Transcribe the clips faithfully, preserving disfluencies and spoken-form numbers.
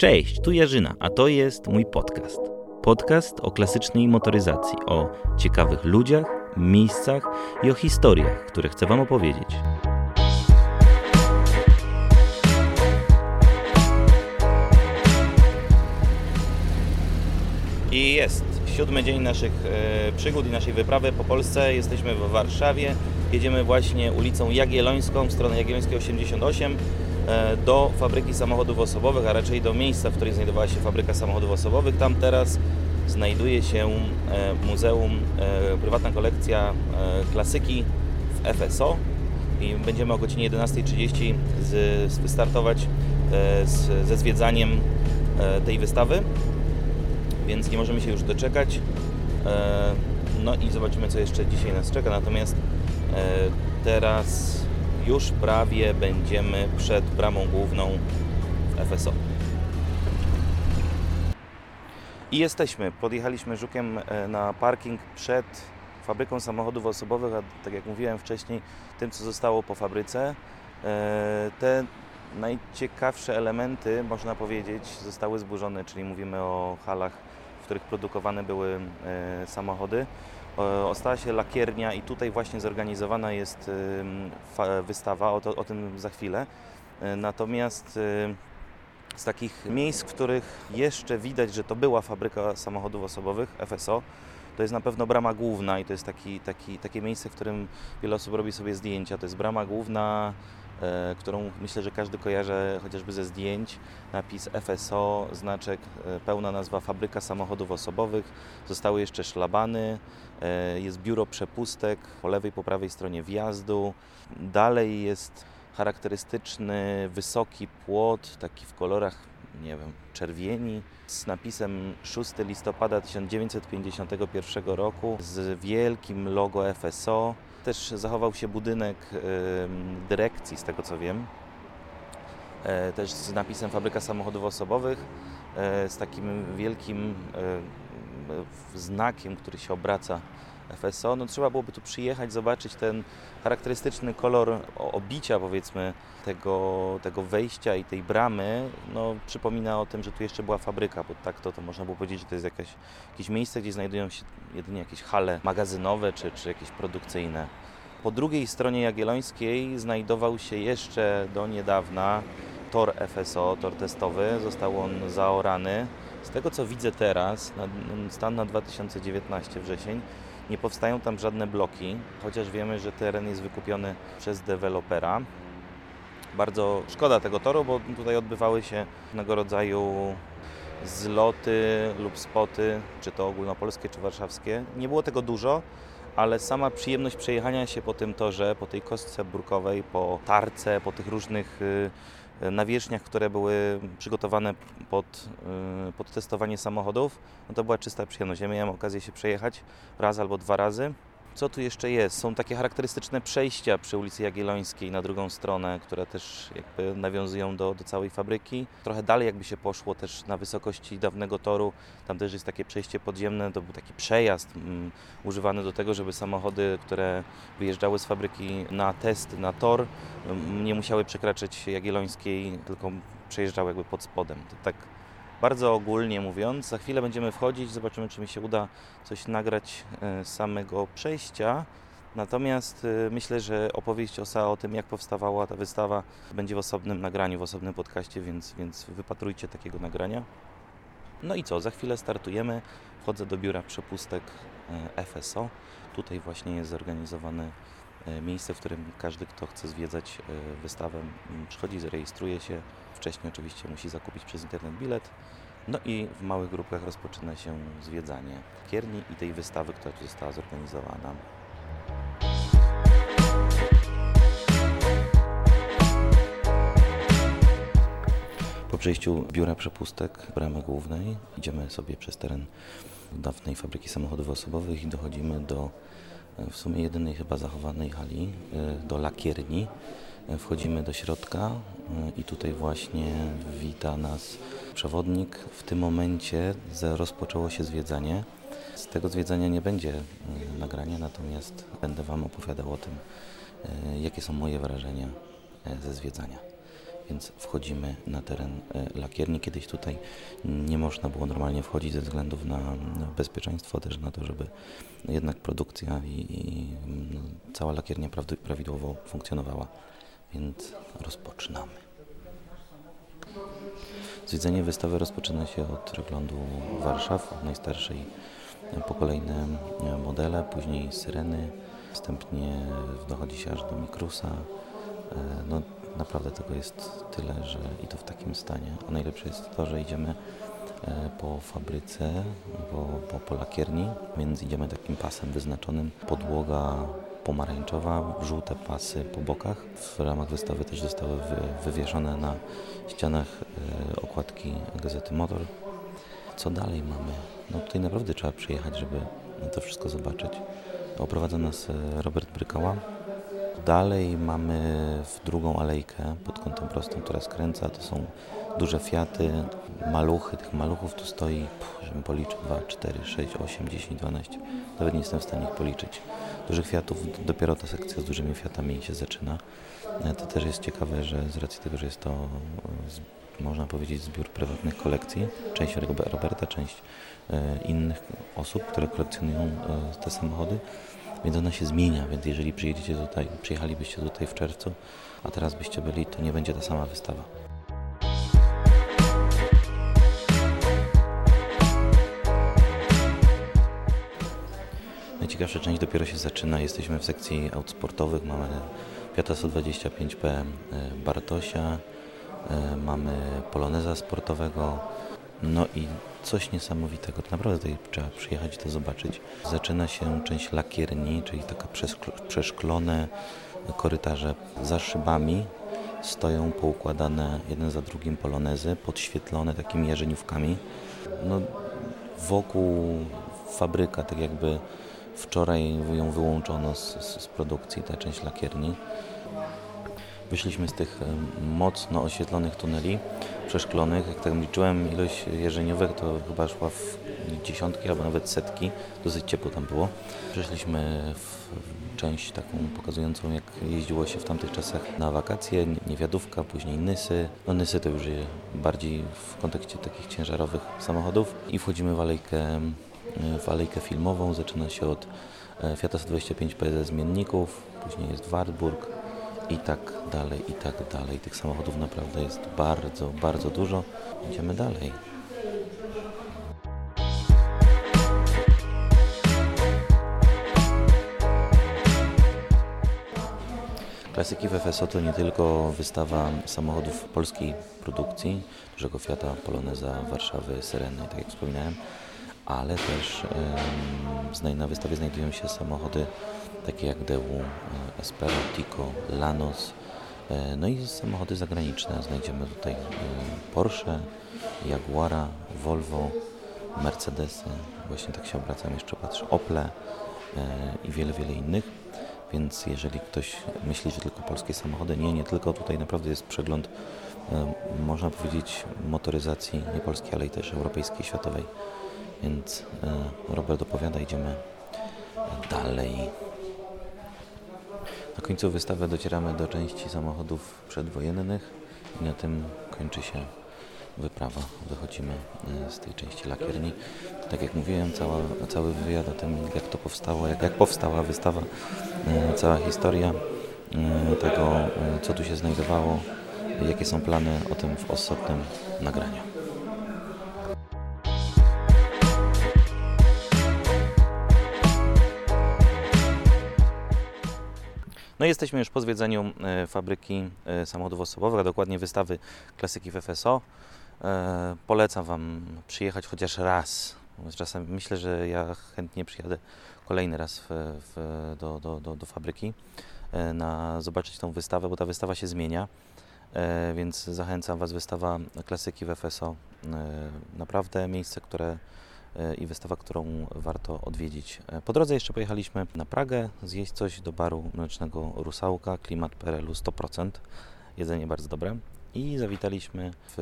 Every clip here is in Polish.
Cześć, tu Jarzyna, a to jest mój podcast. Podcast o klasycznej motoryzacji, o ciekawych ludziach, miejscach i o historiach, które chcę Wam opowiedzieć. I jest siódmy dzień naszych e, przygód i naszej wyprawy po Polsce. Jesteśmy w Warszawie. Jedziemy właśnie ulicą Jagiellońską, w stronę Jagiellońskiej osiemdziesiąt osiem e, do Fabryki Samochodów Osobowych, a raczej do miejsca, w którym znajdowała się Fabryka Samochodów Osobowych. Tam teraz znajduje się e, muzeum, e, prywatna kolekcja e, klasyki w F S O i będziemy o godzinie jedenasta trzydzieści z, z wystartować e, z, ze zwiedzaniem e, tej wystawy. Więc nie możemy się już doczekać, no i zobaczymy, co jeszcze dzisiaj nas czeka. Natomiast teraz już prawie będziemy przed bramą główną w F S O. I jesteśmy, podjechaliśmy Żukiem na parking przed Fabryką Samochodów Osobowych, a tak jak mówiłem wcześniej, tym, co zostało po fabryce. Te najciekawsze elementy, można powiedzieć, zostały zburzone, czyli mówimy o halach, w których produkowane były e, samochody. E, ostała się lakiernia i tutaj właśnie zorganizowana jest e, fa, wystawa, o, to, o tym za chwilę. E, natomiast e, z takich miejsc, w których jeszcze widać, że to była Fabryka Samochodów Osobowych, F S O, to jest na pewno brama główna i to jest taki, taki, takie miejsce, w którym wiele osób robi sobie zdjęcia. To jest brama główna, e, którą myślę, że każdy kojarzy chociażby ze zdjęć. Napis F S O, znaczek, e, pełna nazwa Fabryka Samochodów Osobowych. Zostały jeszcze szlabany, e, jest biuro przepustek po lewej, po prawej stronie wjazdu. Dalej jest charakterystyczny, wysoki płot, taki w kolorach, nie wiem, czerwieni, z napisem szóstego listopada tysiąc dziewięćset pięćdziesiątego pierwszego roku, z wielkim logo F S O. Też zachował się budynek e, dyrekcji, z tego co wiem, e, też z napisem Fabryka Samochodów Osobowych, e, z takim wielkim e, znakiem, który się obraca F S O. No, trzeba byłoby tu przyjechać, zobaczyć ten charakterystyczny kolor obicia, powiedzmy, tego, tego wejścia i tej bramy. No, przypomina o tym, że tu jeszcze była fabryka, bo tak to, to można było powiedzieć, że to jest jakaś, jakieś miejsce, gdzie znajdują się jedynie jakieś hale magazynowe czy, czy jakieś produkcyjne. Po drugiej stronie Jagiellońskiej znajdował się jeszcze do niedawna tor F S O, tor testowy. Został on zaorany. Z tego co widzę teraz, na, stan na dwa tysiące dziewiętnasty wrzesień, nie powstają tam żadne bloki, chociaż wiemy, że teren jest wykupiony przez dewelopera. Bardzo szkoda tego toru, bo tutaj odbywały się pewnego rodzaju zloty lub spoty, czy to ogólnopolskie, czy warszawskie. Nie było tego dużo, ale sama przyjemność przejechania się po tym torze, po tej kostce brukowej, po tarce, po tych różnych nawierzchniach, które były przygotowane pod, pod testowanie samochodów, no to była czysta przyjemność. Ja miałem okazję się przejechać raz albo dwa razy. Co tu jeszcze jest? Są takie charakterystyczne przejścia przy ulicy Jagiellońskiej na drugą stronę, które też jakby nawiązują do, do całej fabryki. Trochę dalej jakby się poszło też na wysokości dawnego toru, tam też jest takie przejście podziemne, to był taki przejazd mm, używany do tego, żeby samochody, które wyjeżdżały z fabryki na test, na tor, mm, nie musiały przekraczać Jagiellońskiej, tylko przejeżdżały jakby pod spodem. To tak bardzo ogólnie mówiąc, za chwilę będziemy wchodzić, zobaczymy, czy mi się uda coś nagrać z samego przejścia. Natomiast myślę, że opowieść o, o tym, jak powstawała ta wystawa, będzie w osobnym nagraniu, w osobnym podcaście, więc, więc wypatrujcie takiego nagrania. No i co, za chwilę startujemy. Wchodzę do biura przepustek F S O. Tutaj właśnie jest zorganizowane miejsce, w którym każdy, kto chce zwiedzać wystawę, przychodzi, zarejestruje się. Wcześniej oczywiście musi zakupić przez internet bilet. No i w małych grupkach rozpoczyna się zwiedzanie lakierni i tej wystawy, która tu została zorganizowana. Po przejściu biura przepustek bramy głównej idziemy sobie przez teren dawnej Fabryki Samochodów Osobowych i dochodzimy do w sumie jedynej chyba zachowanej hali, do lakierni. Wchodzimy do środka i tutaj właśnie wita nas przewodnik. W tym momencie rozpoczęło się zwiedzanie. Z tego zwiedzania nie będzie nagrania, natomiast będę Wam opowiadał o tym, jakie są moje wrażenia ze zwiedzania. więc wchodzimy na teren lakierni. Kiedyś tutaj nie można było normalnie wchodzić ze względów na bezpieczeństwo, też na to, żeby jednak produkcja i, i cała lakiernia prawidłowo funkcjonowała, więc rozpoczynamy. Zwiedzenie wystawy rozpoczyna się od przeglądu Warszaw, od najstarszej po kolejne modele, później Syreny, wstępnie dochodzi się aż do Mikrusa. No naprawdę tego jest tyle, że i to w takim stanie. A najlepsze jest to, że idziemy po fabryce, po, po, po lakierni, więc idziemy takim pasem wyznaczonym. Podłoga pomarańczowa, żółte pasy po bokach. W ramach wystawy też zostały wywieszone na ścianach okładki gazety Motor. Co dalej mamy? No tutaj naprawdę trzeba przyjechać, żeby to wszystko zobaczyć. Oprowadza nas Robert Brykoła. Dalej mamy w drugą alejkę pod kątem prostym, która skręca. To są duże Fiaty, maluchy. Tych maluchów tu stoi, żebym policzył, dwa, cztery, sześć, osiem, dziesięć, dwanaście. Nawet nie jestem w stanie ich policzyć. Dużych Fiatów, dopiero ta sekcja z dużymi Fiatami się zaczyna. To też jest ciekawe, że z racji tego, że jest to, można powiedzieć, zbiór prywatnych kolekcji, część Roberta, część innych osób, które kolekcjonują te samochody, więc ona się zmienia, więc jeżeli przyjedziecie tutaj, przyjechalibyście tutaj w czerwcu, a teraz byście byli, to nie będzie ta sama wystawa. Najciekawsza część dopiero się zaczyna, jesteśmy w sekcji aut sportowych, mamy Fiata sto dwadzieścia pięć P Bartosia, mamy Poloneza sportowego, no i coś niesamowitego. Naprawdę tutaj trzeba przyjechać i to zobaczyć. Zaczyna się część lakierni, czyli taka przeszklone korytarze. Za szybami stoją poukładane jeden za drugim Polonezy, podświetlone takimi jarzeniówkami. No, wokół fabryka, tak jakby wczoraj ją wyłączono z, z produkcji, ta część lakierni. Wyszliśmy z tych mocno oświetlonych tuneli, przeszklonych. Jak tak liczyłem ilość jeżeniówek, to chyba szła w dziesiątki albo nawet setki. Dosyć ciepło tam było. Przeszliśmy w część taką pokazującą, jak jeździło się w tamtych czasach na wakacje. Niewiadówka, później Nysy. No Nysy to już bardziej w kontekście takich ciężarowych samochodów. I wchodzimy w alejkę, w alejkę filmową. Zaczyna się od Fiata sto dwadzieścia pięć P ze Zmienników, później jest Wartburg. I tak dalej, i tak dalej. Tych samochodów naprawdę jest bardzo, bardzo dużo. Idziemy dalej. Klasyki w F S O to nie tylko wystawa samochodów polskiej produkcji, dużego Fiata, Poloneza, Warszawy, Syreny, tak jak wspominałem, ale też ym, na wystawie znajdują się samochody takie jak Daewoo, Espero, Tico, Lanos, no i samochody zagraniczne. Znajdziemy tutaj Porsche, Jaguara, Volvo, Mercedesy, właśnie tak się obracam, jeszcze patrzę, Ople i wiele, wiele innych. Więc jeżeli ktoś myśli, że tylko polskie samochody, nie, nie tylko. Tutaj naprawdę jest przegląd, można powiedzieć, motoryzacji nie polskiej, ale i też europejskiej, światowej. Więc Robert opowiada, idziemy dalej. Na końcu wystawy docieramy do części samochodów przedwojennych i na tym kończy się wyprawa. Wychodzimy z tej części lakierni. Tak jak mówiłem, cała, cały wywiad o tym, jak to powstało, jak, jak powstała wystawa, cała historia tego, co tu się znajdowało, jakie są plany, o tym w osobnym nagraniu. No i jesteśmy już po zwiedzeniu fabryki samochodów osobowych, a dokładnie wystawy klasyki w F S O. Polecam Wam przyjechać chociaż raz. Czasem myślę, że ja chętnie przyjadę kolejny raz w, w, do, do, do, do fabryki, na zobaczyć tą wystawę, bo ta wystawa się zmienia, więc zachęcam Was, wystawa klasyki w F S O. Naprawdę miejsce, które... i wystawa, którą warto odwiedzić. Po drodze jeszcze pojechaliśmy na Pragę, zjeść coś do baru mlecznego Rusałka, klimat P R L-u sto procent, jedzenie bardzo dobre. I zawitaliśmy w,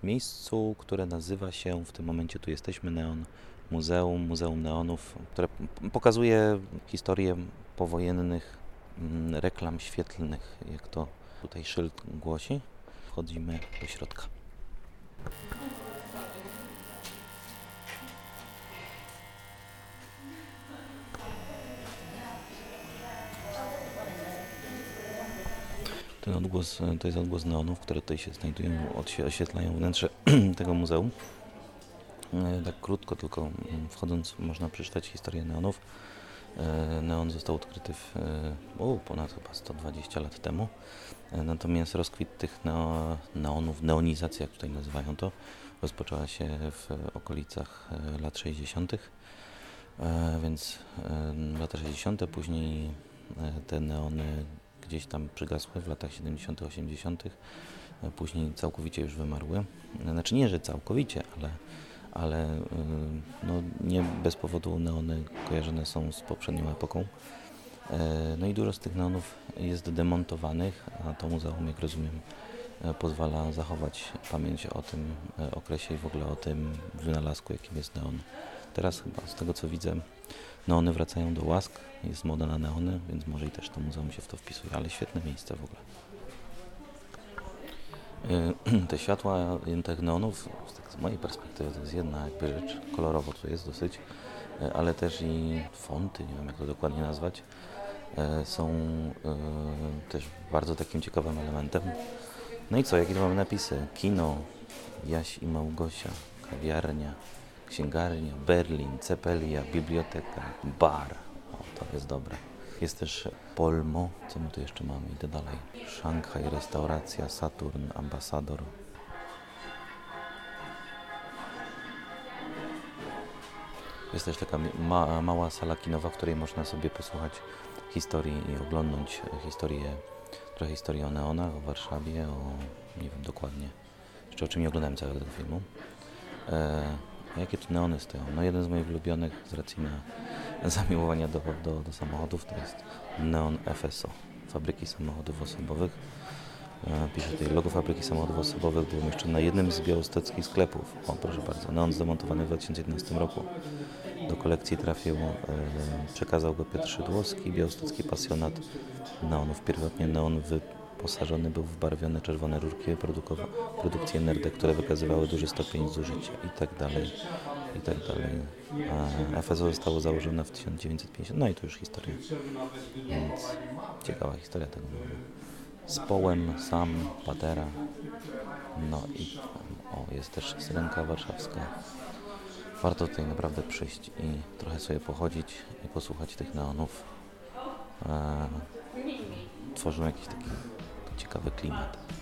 w miejscu, które nazywa się, w tym momencie tu jesteśmy, Neon Muzeum, Muzeum Neonów, które pokazuje historię powojennych reklam świetlnych, jak to tutaj szyld głosi. wchodzimy do środka. Ten odgłos to jest odgłos neonów, które tutaj się znajdują, oświetlają wnętrze tego muzeum. Tak krótko tylko wchodząc można przeczytać historię neonów. Neon został odkryty w, o, ponad chyba sto dwadzieścia lat temu, natomiast rozkwit tych neonów, neonizacja jak tutaj nazywają to, rozpoczęła się w okolicach lat sześćdziesiątych, więc lata sześćdziesiąte, później te neony gdzieś tam przygasły w latach siedemdziesiątych osiemdziesiątych, później całkowicie już wymarły, znaczy nie, że całkowicie, ale ale no, nie bez powodu neony kojarzone są z poprzednią epoką. No i dużo z tych neonów jest demontowanych, a to muzeum, jak rozumiem, pozwala zachować pamięć o tym okresie i w ogóle o tym wynalazku, jakim jest neon. Teraz chyba, z tego co widzę, neony wracają do łask, jest moda na neony, więc może i też to muzeum się w to wpisuje, ale świetne miejsce w ogóle. Te światła tych neonów, z mojej perspektywy to jest jedna jakby rzecz, kolorowo to jest dosyć, ale też i fonty, nie wiem jak to dokładnie nazwać, są też bardzo takim ciekawym elementem. No i co, jakie mamy napisy? Kino, Jaś i Małgosia, kawiarnia, księgarnia, Berlin, Cepelia, biblioteka, bar, o to jest dobre. Jest też Polmo, co my tu jeszcze mamy, idę dalej, Szanghaj, restauracja, Saturn, ambasador. Jest też taka ma mała sala kinowa, w której można sobie posłuchać historii i oglądnąć historię, trochę historii o neonach, o Warszawie, o nie wiem dokładnie, jeszcze o czym nie oglądałem całego tego filmu. E A jakie tu neony stoją? No jeden z moich ulubionych z racji na zamiłowania do, do, do samochodów to jest Neon F S O, Fabryki Samochodów Osobowych. E, pisze tutaj logo Fabryki Samochodów Osobowych było umieszczone na jednym z białostockich sklepów. O, proszę bardzo, neon zdemontowany w dwa tysiące jedenastym roku. Do kolekcji trafił, e, przekazał go Piotr Szydłowski, białostocki pasjonat neonów. Pierwotnie neon wyposażony był w barwione czerwone rurki, produkcje N R D, które wykazywały duży stopień zużycia i tak dalej, i tak dalej. A F S O zostało założone w tysiąc dziewięćset pięćdziesiątym, no i to już historia, więc ciekawa historia tego. Z Połem, Sam, Patera, no i o, jest też Syrenka warszawska. Warto tutaj naprawdę przyjść i trochę sobie pochodzić i posłuchać tych neonów. Tworzą jakiś taki ciekawy klimat.